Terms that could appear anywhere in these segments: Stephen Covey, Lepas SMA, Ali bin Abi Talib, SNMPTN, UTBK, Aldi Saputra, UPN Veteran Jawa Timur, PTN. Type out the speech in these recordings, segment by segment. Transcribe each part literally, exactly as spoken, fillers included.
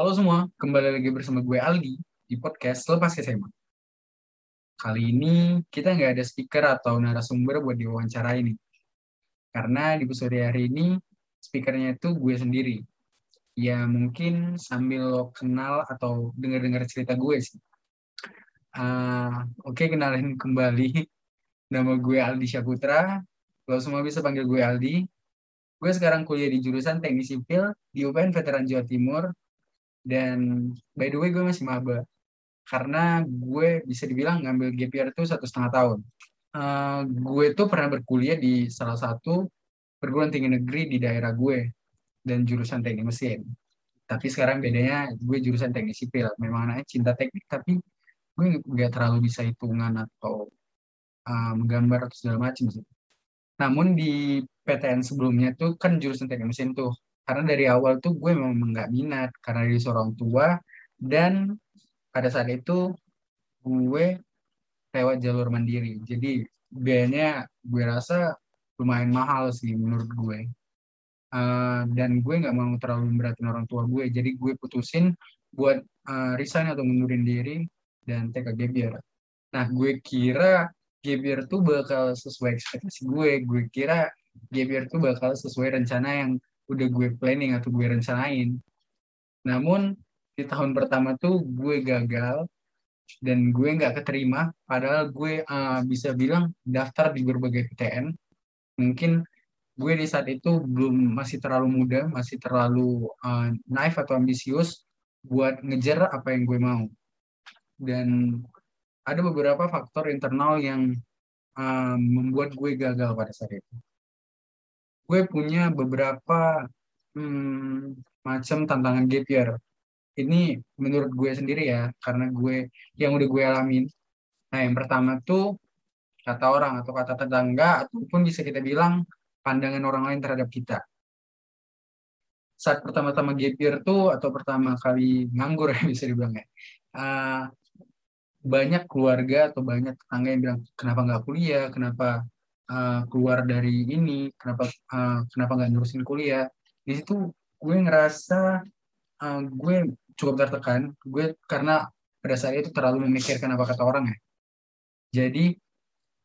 Halo semua, kembali lagi bersama gue Aldi di podcast Lepas S M A. Kali ini kita nggak ada speaker atau narasumber buat diwawancara ini. Karena di episode hari ini, speakernya itu gue sendiri. Ya mungkin sambil lo kenal atau dengar-dengar cerita gue sih. Uh, Oke, okay, kenalin kembali. Nama gue Aldi Saputra. Lo semua bisa panggil gue Aldi. Gue sekarang kuliah di jurusan Teknik Sipil di U P N Veteran Jawa Timur. Dan by the way gue masih maba karena gue bisa dibilang ngambil gap year tuh satu setengah tahun. Uh, gue tuh pernah berkuliah di salah satu perguruan tinggi negeri di daerah gue dan jurusan teknik mesin. Tapi sekarang bedanya gue jurusan teknik sipil. Memang anaknya cinta teknik tapi gue nggak terlalu bisa hitungan atau uh, menggambar atau segala macam sih. Namun di P T N sebelumnya tuh kan jurusan teknik mesin tuh. Karena dari awal tuh gue memang nggak minat karena dari seorang tua dan pada saat itu gue lewat jalur mandiri. Jadi biayanya gue rasa lumayan mahal sih menurut gue. Uh, dan gue nggak mau terlalu memberatin orang tua gue. Jadi gue putusin buat uh, resign atau mundurin diri dan take a gap year. Nah gue kira gap year tuh bakal sesuai ekspektasi gue. Gue kira gap year tuh bakal sesuai rencana yang udah gue planning atau gue rencanain. Namun di tahun pertama tuh gue gagal dan gue nggak keterima. Padahal gue uh, bisa bilang daftar di berbagai P T N. Mungkin gue di saat itu belum masih terlalu muda, masih terlalu uh, naif atau ambisius buat ngejar apa yang gue mau. Dan ada beberapa faktor internal yang uh, membuat gue gagal pada saat itu. Gue punya beberapa hmm, macam tantangan gap year. Ini menurut gue sendiri ya, karena gue yang udah gue alamin. Nah yang pertama tuh kata orang atau kata tetangga, ataupun bisa kita bilang pandangan orang lain terhadap kita. Saat pertama-tama gap year tuh, atau pertama kali nganggur ya bisa dibilang ya. Uh, banyak keluarga atau banyak tetangga yang bilang, kenapa nggak kuliah, kenapa... Uh, keluar dari ini, kenapa uh, kenapa nggak nerusin kuliah. Di situ gue ngerasa uh, gue cukup tertekan, gue karena pada saat itu terlalu memikirkan apa kata orang ya. Jadi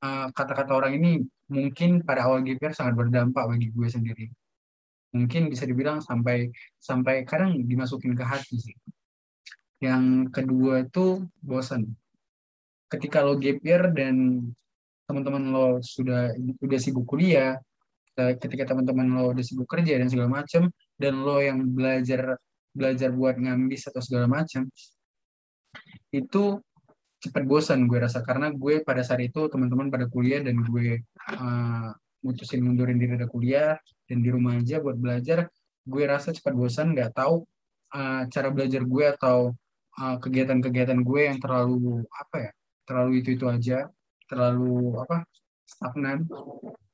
uh, kata-kata orang ini mungkin pada awal gap year sangat berdampak bagi gue sendiri. Mungkin bisa dibilang sampai sampai kadang dimasukin ke hati sih. Yang kedua tuh bosan. Ketika lo gap year dan teman-teman lo sudah udah sibuk kuliah, ketika teman-teman lo udah sibuk kerja dan segala macam, dan lo yang belajar belajar buat ngambis atau segala macam, itu cepat bosan gue rasa. Karena gue pada saat itu teman-teman pada kuliah dan gue uh, mutusin mundurin diri dari kuliah dan di rumah aja buat belajar. Gue rasa cepat bosan, nggak tahu uh, cara belajar gue atau uh, kegiatan-kegiatan gue yang terlalu apa ya terlalu itu itu aja. Terlalu apa stagnan,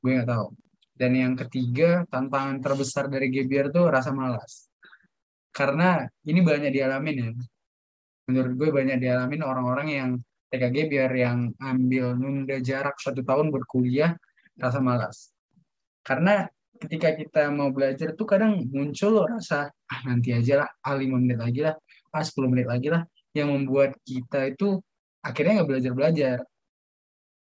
gue nggak tahu. Dan yang ketiga, tantangan terbesar dari gap year tuh rasa malas. Karena ini banyak dialamin ya. Menurut gue banyak dialamin orang-orang yang take a gap year, yang ambil nunda jarak satu tahun berkuliah, rasa malas. Karena ketika kita mau belajar tuh kadang muncul rasa ah nanti aja lah, ah lima menit lagi lah, ah sepuluh menit lagi lah, yang membuat kita itu akhirnya nggak belajar-belajar.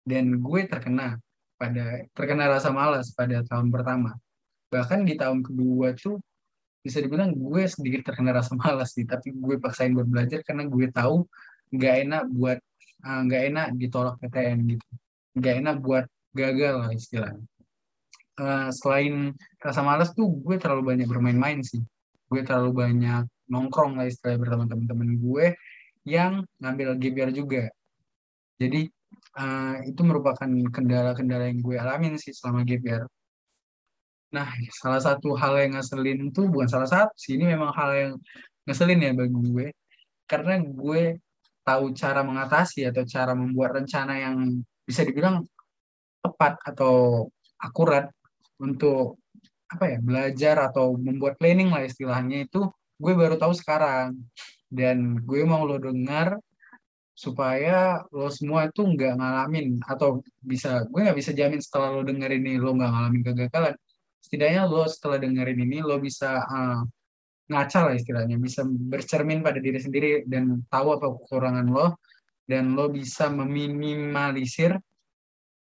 Dan gue terkena pada terkena rasa malas pada tahun pertama. Bahkan di tahun kedua tuh bisa dibilang gue sedikit terkena rasa malas sih, tapi gue paksain buat belajar karena gue tahu nggak enak buat nggak uh, enak ditolak P T N gitu, nggak enak buat gagal lah istilahnya. Uh, selain rasa malas tuh gue terlalu banyak bermain-main sih, gue terlalu banyak nongkrong lah istilahnya bersama teman-teman gue yang ngambil gap year juga. Jadi Uh, itu merupakan kendala-kendala yang gue alamin sih selama gap year. Nah, salah satu hal yang ngeselin tuh bukan salah satu sih, ini memang hal yang ngeselin ya bagi gue. Karena gue tahu cara mengatasi atau cara membuat rencana yang bisa dibilang tepat atau akurat untuk apa ya belajar atau membuat planning lah istilahnya itu gue baru tahu sekarang. Dan gue mau lo dengar supaya lo semua itu nggak ngalamin atau bisa gue nggak bisa jamin setelah lo dengerin ini lo nggak ngalamin kegagalan. Setidaknya lo setelah dengerin ini lo bisa uh, ngaca lah istilahnya, bisa bercermin pada diri sendiri dan tahu apa kekurangan lo, dan lo bisa meminimalisir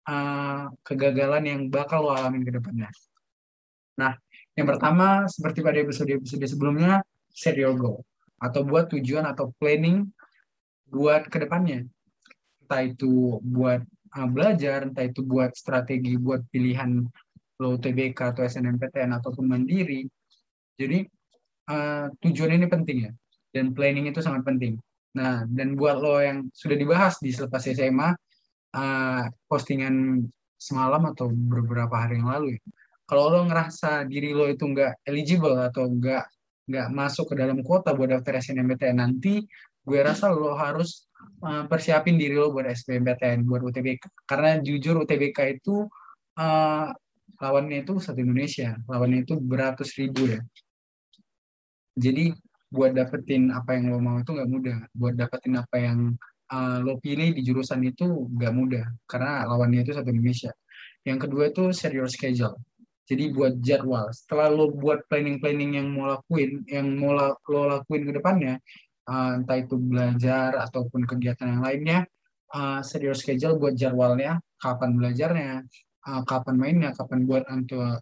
uh, kegagalan yang bakal lo alamin ke depannya. Nah, yang pertama seperti pada episode-episode sebelumnya, set your goal atau buat tujuan atau planning buat ke depannya. Entah itu buat uh, belajar, entah itu buat strategi, buat pilihan lo U T B K atau S N M P T N ataupun mandiri. Jadi uh, tujuan ini penting ya, dan planning itu sangat penting. Nah, dan buat lo yang sudah dibahas di Selepas S M A, uh, postingan semalam atau beberapa hari yang lalu ya, kalau lo ngerasa diri lo itu nggak eligible atau nggak nggak masuk ke dalam kuota buat daftar S N M P T N nanti, gue rasa lo harus uh, persiapin diri lo buat S N M P T N, buat U T B K. Karena jujur U T B K itu uh, lawannya itu satu Indonesia, lawannya itu beratus ribu ya. Jadi buat dapetin apa yang lo mau itu nggak mudah, buat dapetin apa yang uh, lo pilih di jurusan itu nggak mudah, karena lawannya itu satu Indonesia. Yang kedua itu serious schedule, jadi buat jadwal. Setelah lo buat planning-planning yang mau lakuin, yang mau lo lakuin ke depannya, uh, entah itu belajar ataupun kegiatan yang lainnya, uh, serious schedule buat jadwalnya, kapan belajarnya, kapan mainnya, kapan buat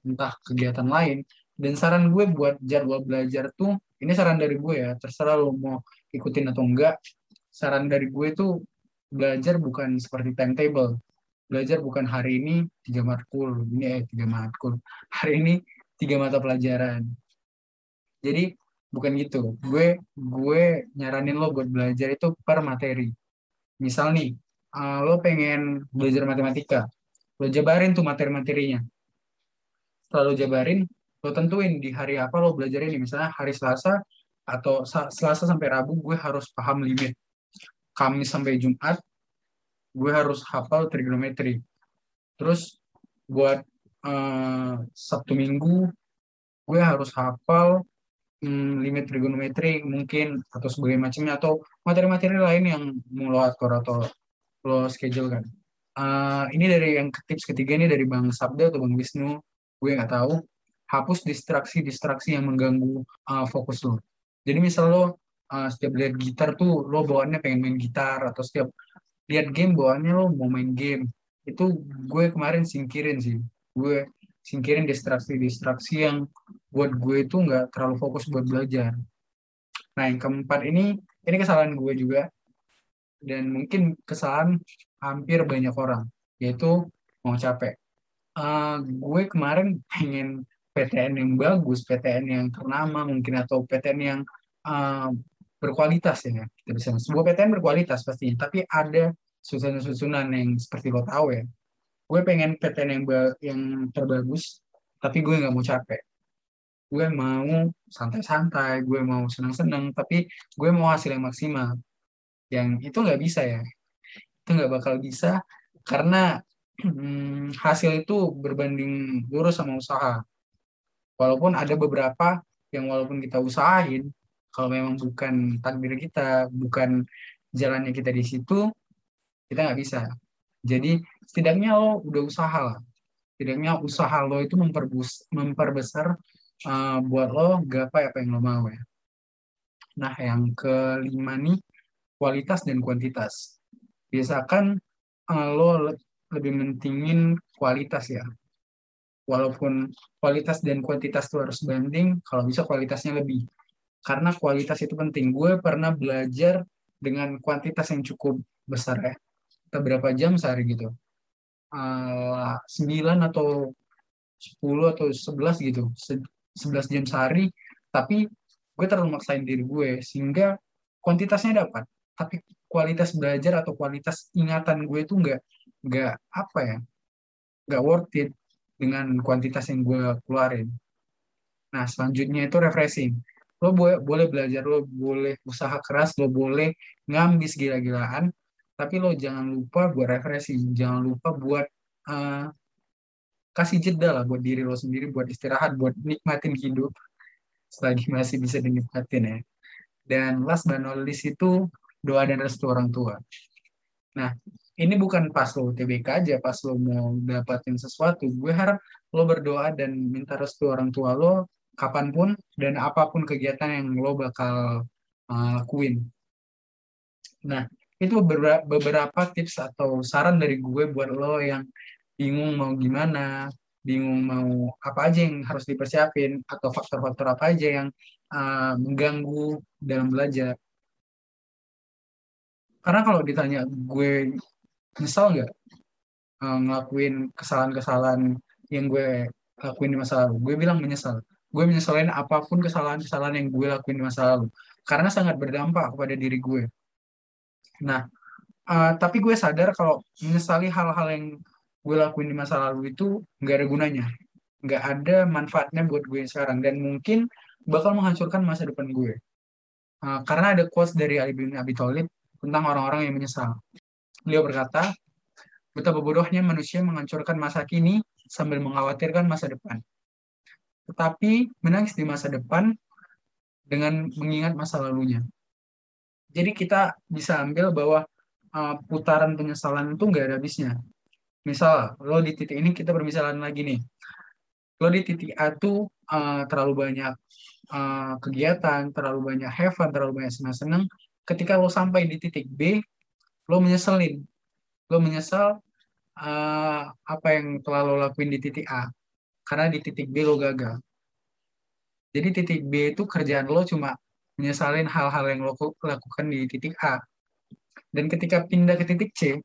entah kegiatan lain. Dan saran gue buat jadwal belajar tuh, ini saran dari gue ya, terserah lo mau ikutin atau enggak, saran dari gue tuh belajar bukan seperti timetable. Belajar bukan hari ini tiga matkul, ini eh tiga matkul, hari ini tiga mata pelajaran. Jadi bukan gitu. Gue gue nyaranin lo buat belajar itu per materi. Misal nih, uh, lo pengen belajar matematika, lo jabarin tuh materi-materinya. Setelah lo jabarin, lo tentuin di hari apa lo belajar ini. Misalnya hari Selasa atau Selasa sampai Rabu gue harus paham limit. Kamis sampai Jumat gue harus hafal trigonometri. Terus buat eh, Sabtu Minggu gue harus hafal hmm, limit trigonometri mungkin atau sebagai macamnya, atau materi-materi lain yang mau lo atur atau lo schedule kan. Uh, ini dari yang tips ketiga ini dari Bang Sabda atau Bang Wisnu, gue nggak tahu. Hapus distraksi-distraksi yang mengganggu uh, fokus lo. Jadi misal lo uh, setiap lihat gitar tuh lo bawaannya pengen main gitar, atau setiap lihat game bawaannya lo mau main game. Itu gue kemarin singkirin sih. Gue singkirin distraksi-distraksi yang buat gue itu nggak terlalu fokus buat belajar. Nah yang keempat ini, ini kesalahan gue juga, dan mungkin kesalahan hampir banyak orang, yaitu mau capek. Uh, gue kemarin pengen P T N yang bagus, P T N yang ternama mungkin, atau P T N yang uh, berkualitas ya. Kita bisa sebuah P T N berkualitas pastinya, tapi ada susunan-susunan yang seperti lo tahu ya. Gue pengen P T N yang ba- yang terbagus, tapi gue nggak mau capek. Gue mau santai-santai, gue mau senang-senang, tapi gue mau hasil yang maksimal. Yang itu nggak bisa ya. Itu nggak bakal bisa, karena hmm, hasil itu berbanding lurus sama usaha. Walaupun ada beberapa yang walaupun kita usahain, kalau memang bukan takdir kita, bukan jalannya kita di situ, kita nggak bisa. Jadi setidaknya lo udah usaha lah. Setidaknya usaha lo itu memperbus, memperbesar uh, buat lo gapai apa yang lo mau ya. Nah yang kelima nih, kualitas dan kuantitas. Biasakan uh, lo le- lebih mentingin kualitas ya. Walaupun kualitas dan kuantitas itu harus banding, kalau bisa kualitasnya lebih. Karena kualitas itu penting. Gue pernah belajar dengan kuantitas yang cukup besar ya. Kita berapa jam sehari gitu. Uh, sembilan atau sepuluh atau sebelas gitu. Se- sebelas jam sehari. Tapi gue terlalu maksain diri gue. Sehingga kuantitasnya dapat. Tapi kualitas belajar atau kualitas ingatan gue itu nggak nggak apa ya nggak worth it dengan kuantitas yang gue keluarin. Nah selanjutnya itu refreshing. Lo bo- boleh belajar, lo boleh usaha keras, lo boleh ngambis gila-gilaan, tapi lo jangan lupa buat refreshing, jangan lupa buat uh, kasih jeda lah buat diri lo sendiri, buat istirahat, buat nikmatin hidup selagi masih bisa dinikmatin ya. Dan last but not least itu doa dan restu orang tua. Nah, ini bukan pas lo U T B K aja, pas lo mau dapatin sesuatu. Gue harap lo berdoa dan minta restu orang tua lo kapanpun dan apapun kegiatan yang lo bakal uh, lakuin. Nah, itu beberapa tips atau saran dari gue buat lo yang bingung mau gimana, bingung mau apa aja yang harus dipersiapin, atau faktor-faktor apa aja yang uh, mengganggu dalam belajar. Karena kalau ditanya gue nyesel nggak uh, ngelakuin kesalahan-kesalahan yang gue lakuin di masa lalu, gue bilang menyesal. Gue menyesalin apapun kesalahan-kesalahan yang gue lakuin di masa lalu, karena sangat berdampak kepada diri gue. Nah, uh, tapi gue sadar kalau menyesali hal-hal yang gue lakuin di masa lalu itu nggak ada gunanya, nggak ada manfaatnya buat gue sekarang, dan mungkin bakal menghancurkan masa depan gue. Uh, karena ada quotes dari Ali bin Abi Talib tentang orang-orang yang menyesal. Beliau berkata, betapa bodohnya manusia menghancurkan masa kini sambil mengkhawatirkan masa depan. Tetapi menangis di masa depan dengan mengingat masa lalunya. Jadi kita bisa ambil bahwa uh, putaran penyesalan itu nggak ada habisnya. Misal, lo di titik ini kita bermisalan lagi nih. Lo di titik A tuh uh, terlalu banyak uh, kegiatan, terlalu banyak have fun, terlalu banyak senang-senang. Ketika lo sampai di titik B, lo menyeselin. Lo menyesal uh, apa yang telah lo lakuin di titik A. Karena di titik B lo gagal. Jadi titik B itu kerjaan lo cuma menyesalin hal-hal yang lo lakukan di titik A. Dan ketika pindah ke titik C,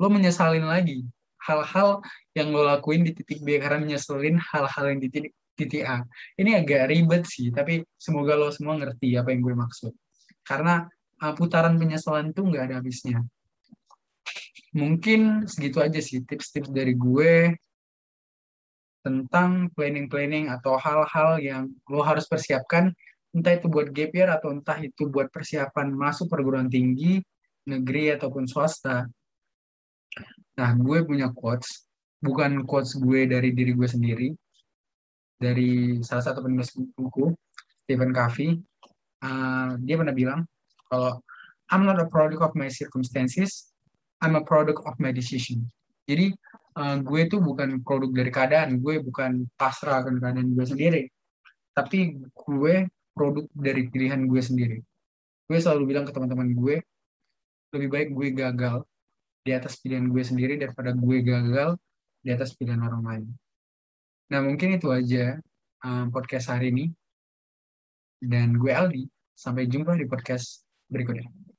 lo menyesalin lagi hal-hal yang lo lakuin di titik B karena menyeselin hal-hal yang di titik, titik A. Ini agak ribet sih, tapi semoga lo semua ngerti apa yang gue maksud. Karena uh, putaran penyesalan itu nggak ada habisnya. Mungkin segitu aja sih tips-tips dari gue tentang planning-planning atau hal-hal yang lo harus persiapkan, entah itu buat gap year atau entah itu buat persiapan masuk perguruan tinggi, negeri ataupun swasta. Nah, gue punya quotes, bukan quotes gue dari diri gue sendiri, dari salah satu penulis buku, Stephen Covey. Uh, dia pernah bilang, kalau I'm not a product of my circumstances, I'm a product of my decision. Jadi, uh, gue itu bukan produk dari keadaan, gue bukan pasrah akan keadaan gue sendiri, tapi gue produk dari pilihan gue sendiri. Gue selalu bilang ke teman-teman gue, lebih baik gue gagal di atas pilihan gue sendiri daripada gue gagal di atas pilihan orang lain. Nah, mungkin itu aja um, podcast hari ini. Dan gue Aldi, sampai jumpa di podcast berikutnya.